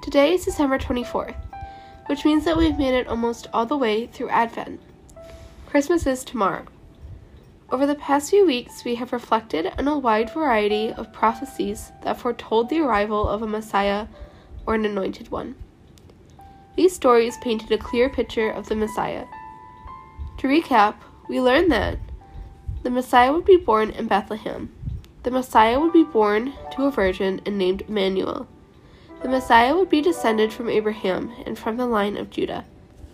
Today is December 24th, which means that we've made it almost all the way through Advent. Christmas is tomorrow. Over the past few weeks, we have reflected on a wide variety of prophecies that foretold the arrival of a Messiah or an anointed one. These stories painted a clear picture of the Messiah. To recap, we learned that the Messiah would be born in Bethlehem. The Messiah would be born to a virgin and named Emmanuel. The Messiah would be descended from Abraham and from the line of Judah.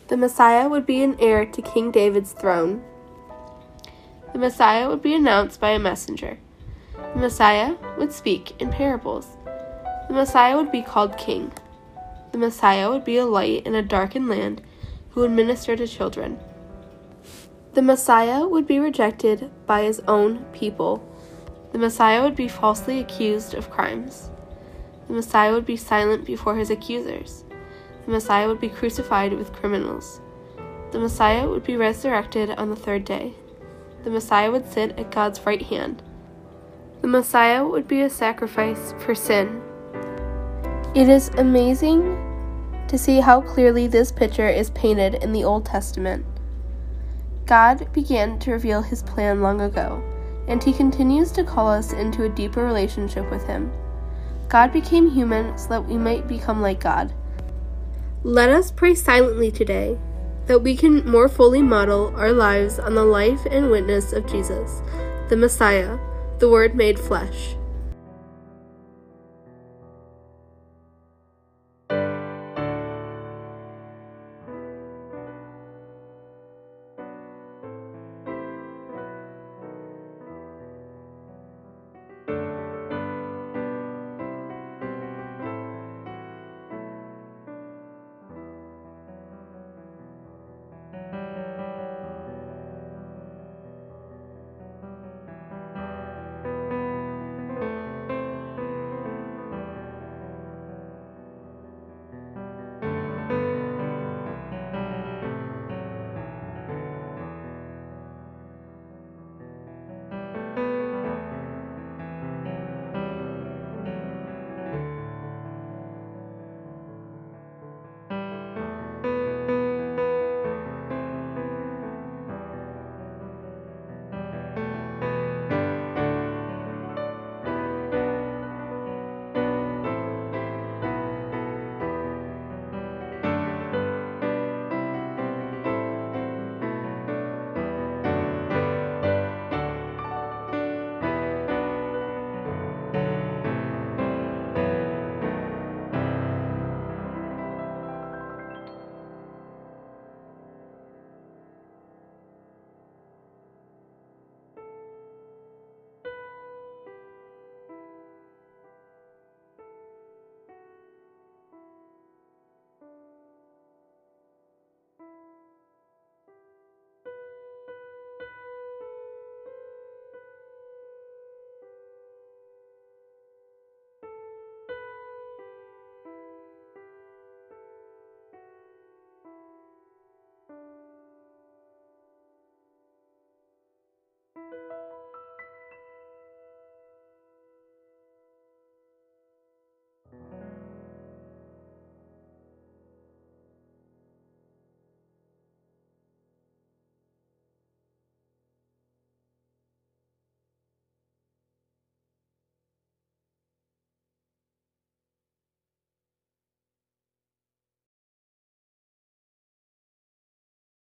The Messiah would be an heir to King David's throne. The Messiah would be announced by a messenger. The Messiah would speak in parables. The Messiah would be called King. The Messiah would be a light in a darkened land who would minister to children. The Messiah would be rejected by his own people. The Messiah would be falsely accused of crimes. The Messiah would be silent before his accusers. The Messiah would be crucified with criminals. The Messiah would be resurrected on the third day. The Messiah would sit at God's right hand. The Messiah would be a sacrifice for sin. It is amazing to see how clearly this picture is painted in the Old Testament. God began to reveal his plan long ago, and he continues to call us into a deeper relationship with him. God became human so that we might become like God. Let us pray silently today that we can more fully model our lives on the life and witness of Jesus, the Messiah, the Word made flesh.